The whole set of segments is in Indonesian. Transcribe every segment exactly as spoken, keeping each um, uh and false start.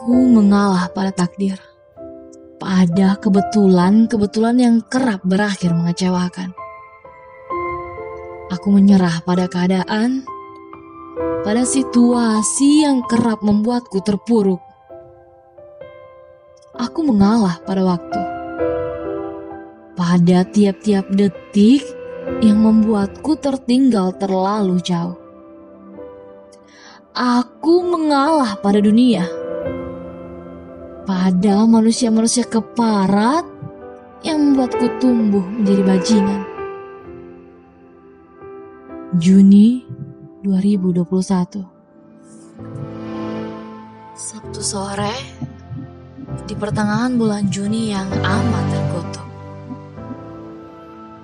Aku mengalah pada takdir, pada kebetulan-kebetulan yang kerap berakhir mengecewakan. Aku menyerah pada keadaan, pada situasi yang kerap membuatku terpuruk. Aku mengalah pada waktu, pada tiap-tiap detik yang membuatku tertinggal terlalu jauh. Aku mengalah pada dunia, pada manusia-manusia keparat yang membuatku tumbuh menjadi bajingan. Juni dua ribu dua puluh satu. Sabtu sore, di pertengahan bulan Juni yang amat terkutuk,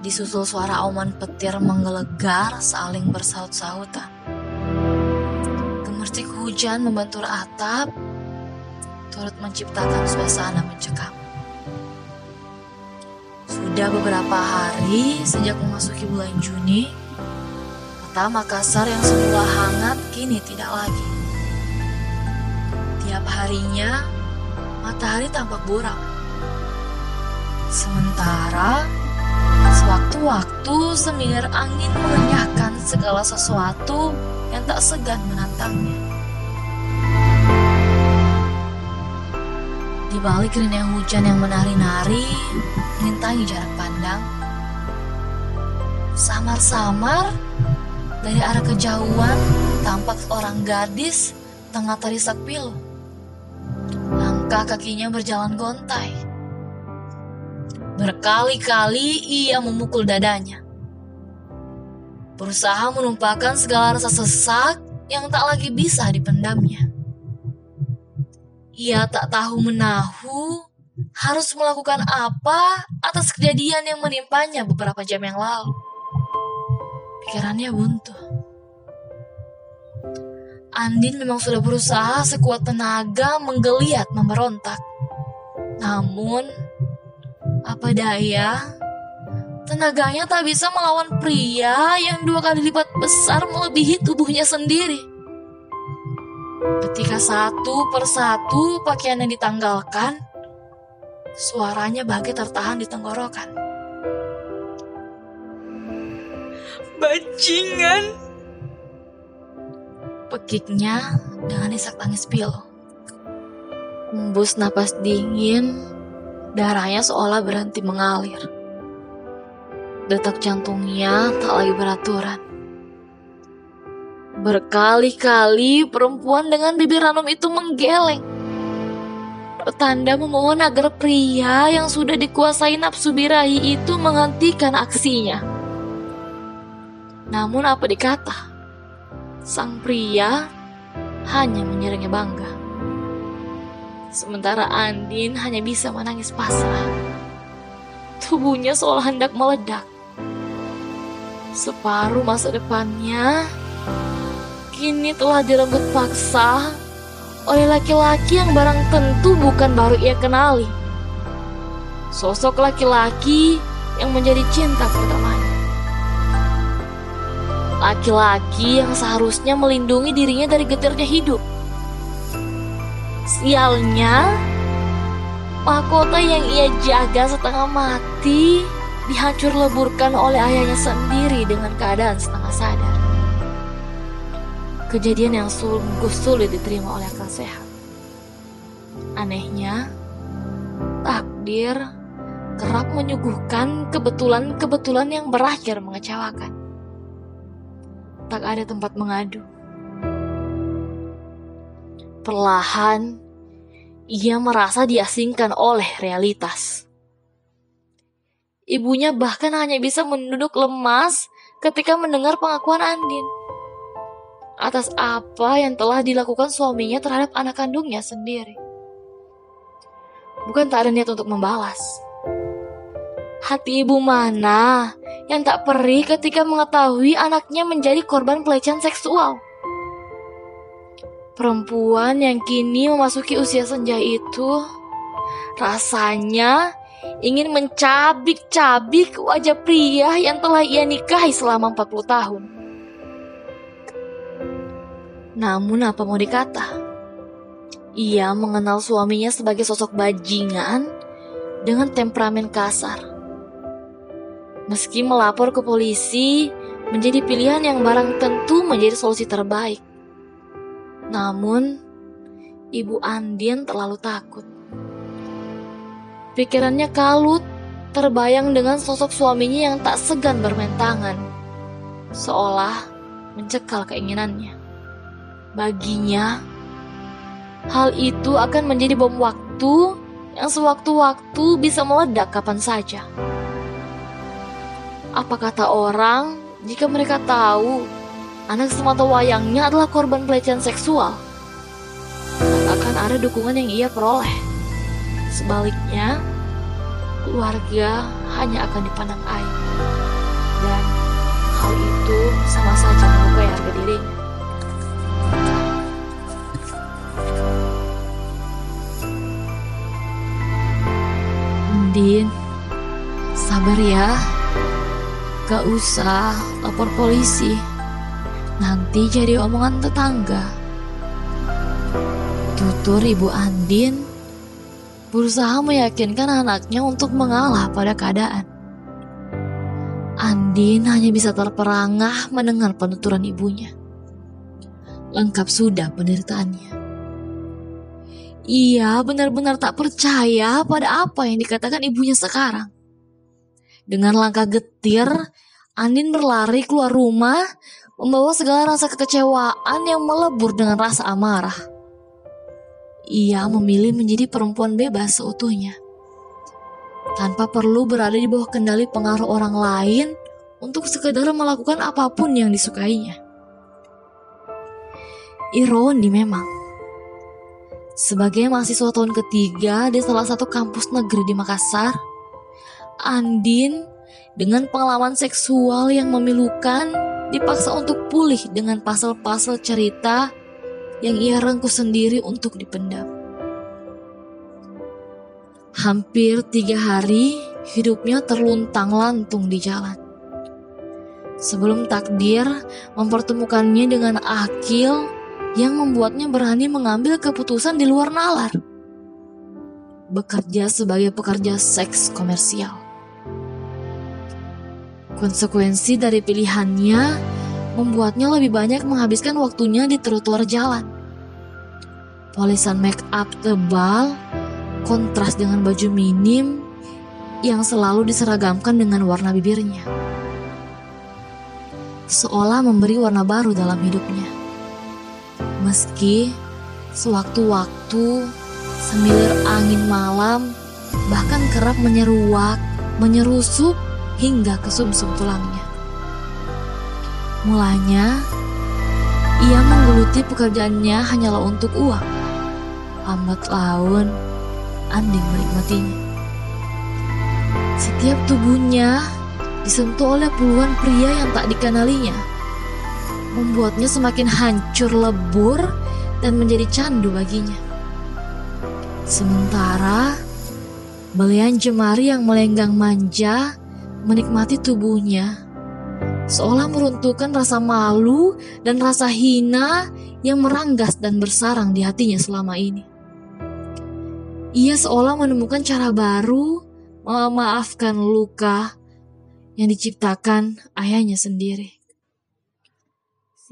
disusul suara auman petir menggelegar saling bersaut-sautan. Gemercik hujan membentur atap, turut menciptakan suasana mencekam. Sudah beberapa hari sejak memasuki bulan Juni, kota Makassar yang semula hangat kini tidak lagi. Tiap harinya matahari tampak buram. Sementara sewaktu-waktu semilir angin mengenyahkan segala sesuatu yang tak segan menantangnya. Di balik rintik hujan yang menari-nari merintangi jarak pandang, samar-samar dari arah kejauhan tampak seorang gadis tengah terisak pilu. Langkah kakinya berjalan gontai. Berkali-kali ia memukul dadanya, berusaha menumpahkan segala rasa sesak yang tak lagi bisa dipendamnya. Ia tak tahu menahu harus melakukan apa atas kejadian yang menimpanya beberapa jam yang lalu. Pikirannya buntu. Andin memang sudah berusaha sekuat tenaga menggeliat memberontak. Namun, apa daya, tenaganya tak bisa melawan pria yang dua kali lipat besar melebihi tubuhnya sendiri. Ketika satu persatu pakaiannya ditanggalkan, suaranya bagai tertahan di tenggorokan. Bajingan, pekiknya dengan isak tangis pilu. Hembus napas dingin, darahnya seolah berhenti mengalir. Detak jantungnya tak lagi beraturan. Berkali-kali perempuan dengan bibir ranum itu menggeleng, pertanda memohon agar pria yang sudah dikuasai nafsu birahi itu menghentikan aksinya. Namun apa dikata, sang pria hanya menyeringnya bangga. Sementara Andin hanya bisa menangis pasrah. Tubuhnya seolah hendak meledak. Separuh masa depannya kini telah direnggut paksa oleh laki-laki yang barang tentu bukan baru ia kenali. Sosok laki-laki yang menjadi cinta pertamanya. Laki-laki yang seharusnya melindungi dirinya dari getirnya hidup. Sialnya, mahkota yang ia jaga setengah mati dihancur leburkan oleh ayahnya sendiri dengan keadaan setengah sadar. Kejadian yang sungguh sulit diterima oleh akal sehat. Anehnya, takdir kerap menyuguhkan kebetulan-kebetulan yang berakhir mengecewakan. Tak ada tempat mengadu. Perlahan, ia merasa diasingkan oleh realitas. Ibunya bahkan hanya bisa menunduk lemas ketika mendengar pengakuan Andin atas apa yang telah dilakukan suaminya terhadap anak kandungnya sendiri. Bukan tak ada niat untuk membalas. Hati ibu mana yang tak perih ketika mengetahui anaknya menjadi korban pelecehan seksual. Perempuan yang kini memasuki usia senja itu rasanya ingin mencabik-cabik wajah pria yang telah ia nikahi selama empat puluh tahun. Namun apa mau dikata, Ia mengenal suaminya sebagai sosok bajingan dengan temperamen kasar. Meski melapor ke polisi menjadi pilihan yang barang tentu menjadi solusi terbaik, namun Ibu Andien terlalu takut. Pikirannya kalut, terbayang dengan sosok suaminya yang tak segan bermain tangan, seolah mencekal keinginannya. Baginya, hal itu akan menjadi bom waktu yang sewaktu-waktu bisa meledak kapan saja. Apa kata orang jika mereka tahu anak semata wayangnya adalah korban pelecehan seksual? Akan ada dukungan yang ia peroleh. Sebaliknya, keluarga hanya akan dipandang aib, dan hal itu sama saja melukai harga dirinya. Andien, sabar ya. Gak usah lapor polisi, nanti jadi omongan tetangga. Tutur Ibu Andien berusaha meyakinkan anaknya untuk mengalah pada keadaan. Andien hanya bisa terperangah mendengar penuturan ibunya. Lengkap sudah penderitaannya. Ia benar-benar tak percaya pada apa yang dikatakan ibunya sekarang. Dengan langkah getir, Andien berlari keluar rumah, membawa segala rasa kekecewaan yang melebur dengan rasa amarah. Ia memilih menjadi perempuan bebas seutuhnya, tanpa perlu berada di bawah kendali pengaruh orang lain untuk sekedar melakukan apapun yang disukainya. Ironi memang. Sebagai mahasiswa tahun ketiga di salah satu kampus negeri di Makassar, Andien dengan pengalaman seksual yang memilukan dipaksa untuk pulih dengan pasal-pasal cerita yang ia rengkus sendiri untuk dipendam. Hampir tiga hari hidupnya terluntang-lantung di jalan, sebelum takdir mempertemukannya dengan akil yang membuatnya berani mengambil keputusan di luar nalar. Bekerja sebagai pekerja seks komersial. Konsekuensi dari pilihannya membuatnya lebih banyak menghabiskan waktunya di trotoar jalan. Polisan make up tebal, kontras dengan baju minim yang selalu diseragamkan dengan warna bibirnya, seolah memberi warna baru dalam hidupnya. Meski sewaktu-waktu semilir angin malam bahkan kerap menyeruak, menyerusup hingga ke sumsum tulangnya. Mulanya, ia menggeluti pekerjaannya hanyalah untuk uang. Lambat laun, Andien menikmatinya. Setiap tubuhnya disentuh oleh puluhan pria yang tak dikenalinya, membuatnya semakin hancur lebur dan menjadi candu baginya. Sementara, belayan jemari yang melenggang manja menikmati tubuhnya, seolah meruntuhkan rasa malu dan rasa hina yang meranggas dan bersarang di hatinya selama ini. Ia seolah menemukan cara baru memaafkan luka yang diciptakan ayahnya sendiri.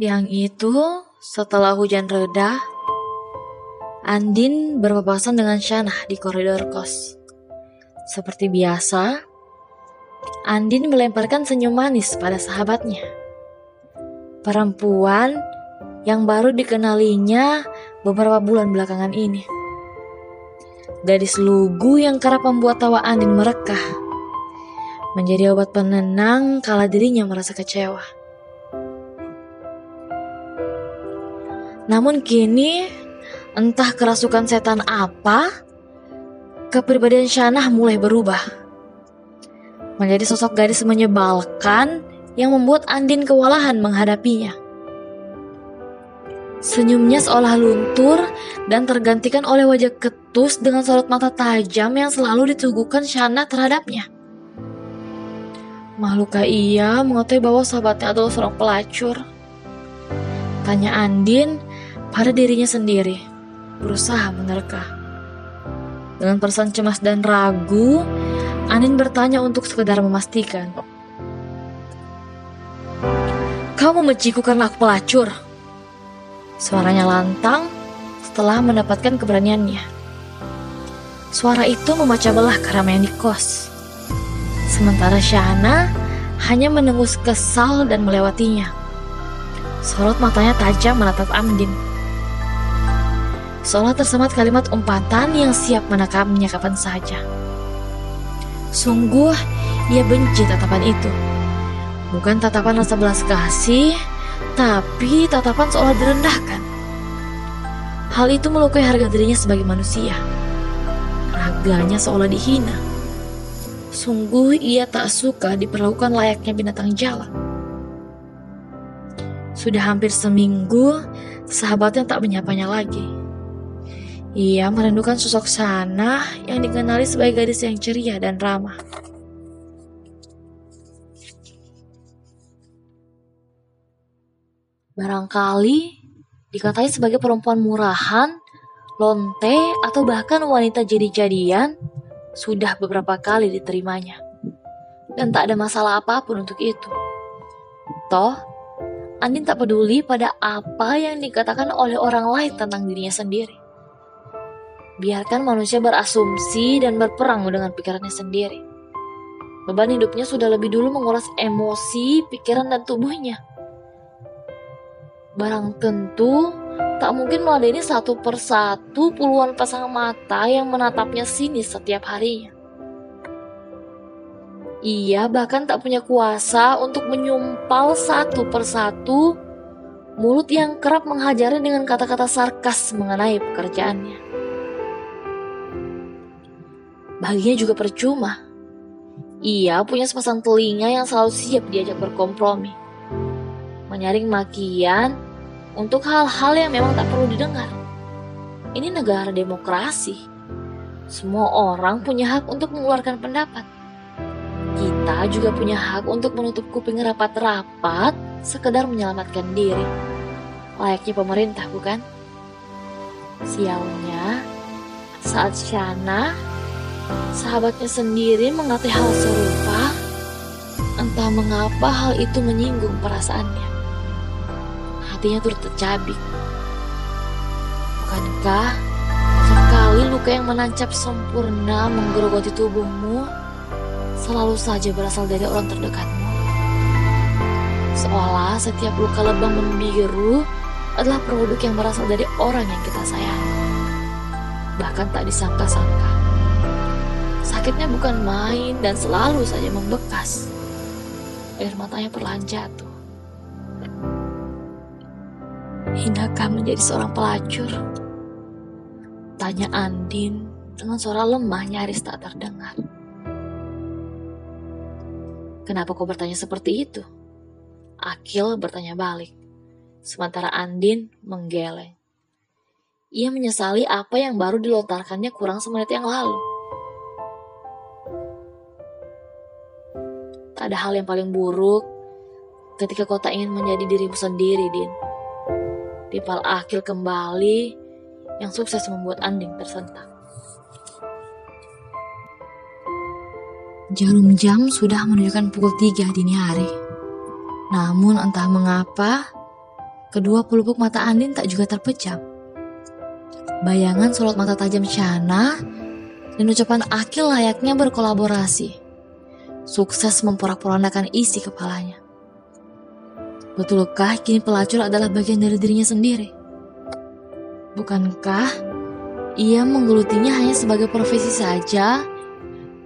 Siang itu, setelah hujan reda, Andien berpapasan dengan Shanah di koridor kos. Seperti biasa, Andien melemparkan senyum manis pada sahabatnya. Perempuan yang baru dikenalinya beberapa bulan belakangan ini. Gadis lugu yang kerap membuat tawa Andien merekah, menjadi obat penenang kala dirinya merasa kecewa. Namun kini, entah kerasukan setan apa, kepribadian Shanah mulai berubah, menjadi sosok gadis menyebalkan yang membuat Andien kewalahan menghadapinya. Senyumnya seolah luntur dan tergantikan oleh wajah ketus dengan sorot mata tajam yang selalu dituguhkan Shanah terhadapnya. Mahlukah ia mengetahui bahwa sahabatnya adalah seorang pelacur? Tanya Andien pada dirinya sendiri berusaha menerka. Dengan perasaan cemas dan ragu, Andin bertanya untuk sekedar memastikan. "Kau membenciku karena aku pelacur?" Suaranya lantang setelah mendapatkan keberaniannya. Suara itu memecah belah keramaian di kos. Sementara Syahana hanya menembus kesal dan melewatinya. Sorot matanya tajam menatap Andin, seolah tersemat kalimat umpatan yang siap menekamnya kapan saja. Sungguh ia benci tatapan itu. Bukan tatapan rasa belas kasih, tapi tatapan seolah direndahkan. Hal itu melukai harga dirinya sebagai manusia. Raganya seolah dihina. Sungguh ia tak suka diperlakukan layaknya binatang jala. Sudah hampir seminggu sahabatnya tak menyapanya lagi. Ia merindukan sosok Sana yang dikenali sebagai gadis yang ceria dan ramah. Barangkali dikatai sebagai perempuan murahan, lonte, atau bahkan wanita jadi-jadian, sudah beberapa kali diterimanya. Dan tak ada masalah apapun untuk itu. Toh, Andin tak peduli pada apa yang dikatakan oleh orang lain tentang dirinya sendiri. Biarkan manusia berasumsi dan berperang dengan pikirannya sendiri. Beban hidupnya sudah lebih dulu menguras emosi, pikiran, dan tubuhnya. Barang tentu, tak mungkin meladeni satu persatu puluhan pasang mata yang menatapnya sinis setiap harinya. Ia bahkan tak punya kuasa untuk menyumpal satu persatu mulut yang kerap menghajarnya dengan kata-kata sarkas mengenai pekerjaannya. Baginya juga percuma. Ia punya sepasang telinga yang selalu siap diajak berkompromi, menyaring makian untuk hal-hal yang memang tak perlu didengar. Ini negara demokrasi. Semua orang punya hak untuk mengeluarkan pendapat. Kita juga punya hak untuk menutup kuping rapat-rapat sekedar menyelamatkan diri. Layaknya pemerintah, bukan? Sialnya, saat Syana, sahabatnya sendiri mengatai hal serupa, entah mengapa hal itu menyinggung perasaannya. Hatinya turut tercabik. Bukankah sekali luka yang menancap sempurna menggerogoti tubuhmu selalu saja berasal dari orang terdekatmu? Seolah setiap luka lebam membiru adalah produk yang berasal dari orang yang kita sayangi. Bahkan tak disangka-sangka. Sakitnya bukan main dan selalu saja membekas. Air matanya perlahan jatuh. "Hindakkah menjadi seorang pelacur?" tanya Andin dengan suara lemah nyaris tak terdengar. "Kenapa kau bertanya seperti itu?" Akil bertanya balik, sementara Andin menggeleng. Ia menyesali apa yang baru dilontarkannya kurang semenit yang lalu. Tak ada hal yang paling buruk ketika kau tak ingin menjadi dirimu sendiri, Din. Timpal Akil kembali yang sukses membuat Andin tersentak. Jarum jam sudah menunjukkan pukul tiga dini hari. Namun entah mengapa, kedua pelupuk mata Andin tak juga terpejam. Bayangan sorot mata tajam Syana dan ucapan Akil layaknya berkolaborasi, sukses memporak-porandakan isi kepalanya. Betulkah kini pelacur adalah bagian dari dirinya sendiri? Bukankah ia menggelutinya hanya sebagai profesi saja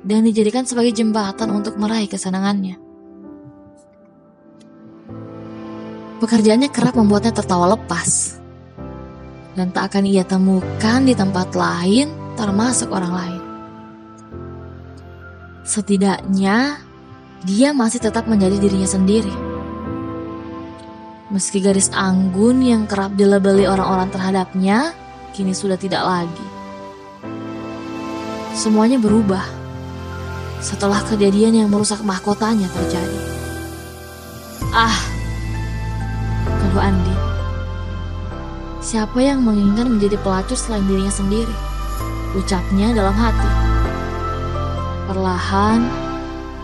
dan dijadikan sebagai jembatan untuk meraih kesenangannya? Pekerjaannya kerap membuatnya tertawa lepas dan tak akan ia temukan di tempat lain, termasuk orang lain. Setidaknya dia masih tetap menjadi dirinya sendiri. Meski garis anggun yang kerap dilebeli orang-orang terhadapnya, kini sudah tidak lagi. Semuanya berubah setelah kejadian yang merusak mahkotanya terjadi. "Ah," keluh Andin. Siapa yang menginginkan menjadi pelacur selain dirinya sendiri? Ucapnya dalam hati. Perlahan,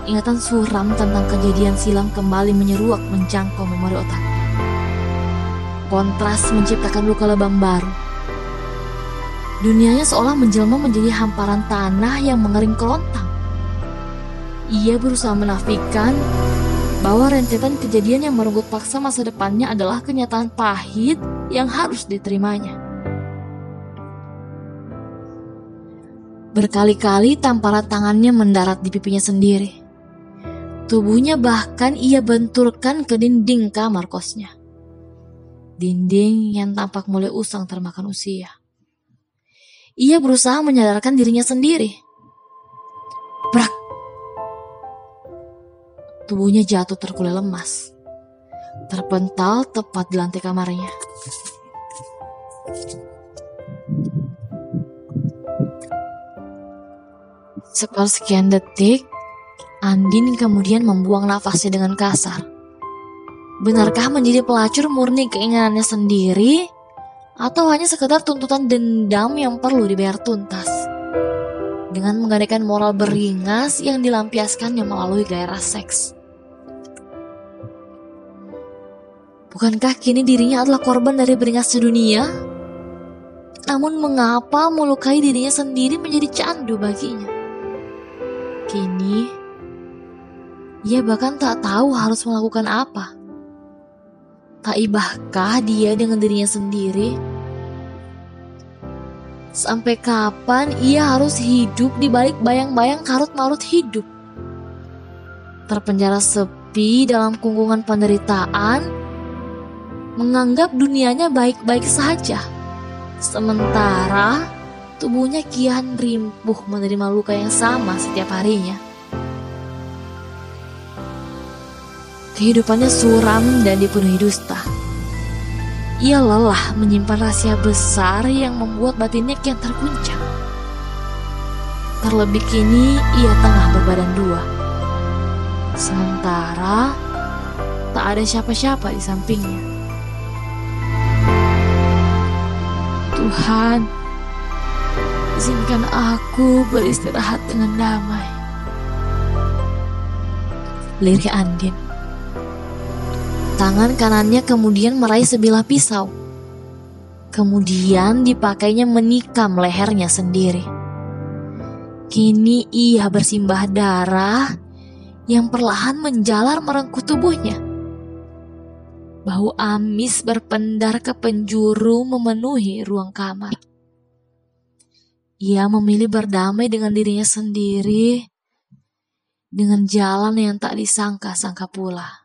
ingatan suram tentang kejadian silam kembali menyeruak mencangkau memori otaknya. Kontras menciptakan luka lebam baru. Dunianya seolah menjelma menjadi hamparan tanah yang mengering kelontang. Ia berusaha menafikan bahwa rentetan kejadian yang merenggut paksa masa depannya adalah kenyataan pahit yang harus diterimanya. Berkali-kali tamparan tangannya mendarat di pipinya sendiri. Tubuhnya bahkan ia benturkan ke dinding kamar kosnya. Dinding yang tampak mulai usang termakan usia. Ia berusaha menyadarkan dirinya sendiri. Brak! Tubuhnya jatuh terkulai lemas. Terpental tepat di lantai kamarnya. Sepersekian detik, Andin kemudian membuang nafasnya dengan kasar. Benarkah menjadi pelacur murni keinginannya sendiri, atau hanya sekedar tuntutan dendam yang perlu dibayar tuntas? Dengan menggadaikan moral beringas yang dilampiaskannya melalui gairah seks. Bukankah kini dirinya adalah korban dari beringasnya dunia? Namun mengapa melukai dirinya sendiri menjadi candu baginya? Kini ia bahkan tak tahu harus melakukan apa. Tak ibahkah dia dengan dirinya sendiri? Sampai kapan ia harus hidup di balik bayang-bayang karut-marut hidup? Terpenjara sepi dalam kungkungan penderitaan, menganggap dunianya baik-baik saja. Sementara tubuhnya kian rimpuh menerima luka yang sama setiap harinya. Kehidupannya suram dan dipenuhi dusta. Ia lelah menyimpan rahasia besar yang membuat batinnya kian terguncang. Terlebih kini ia tengah berbadan dua. Sementara tak ada siapa-siapa di sampingnya. Tuhan, izinkan aku beristirahat dengan damai. Lirih Andin. Tangan kanannya kemudian meraih sebilah pisau. Kemudian dipakainya menikam lehernya sendiri. Kini ia bersimbah darah yang perlahan menjalar merengkuh tubuhnya. Bau amis berpendar ke penjuru memenuhi ruang kamar. Ia memilih berdamai dengan dirinya sendiri dengan jalan yang tak disangka-sangka pula.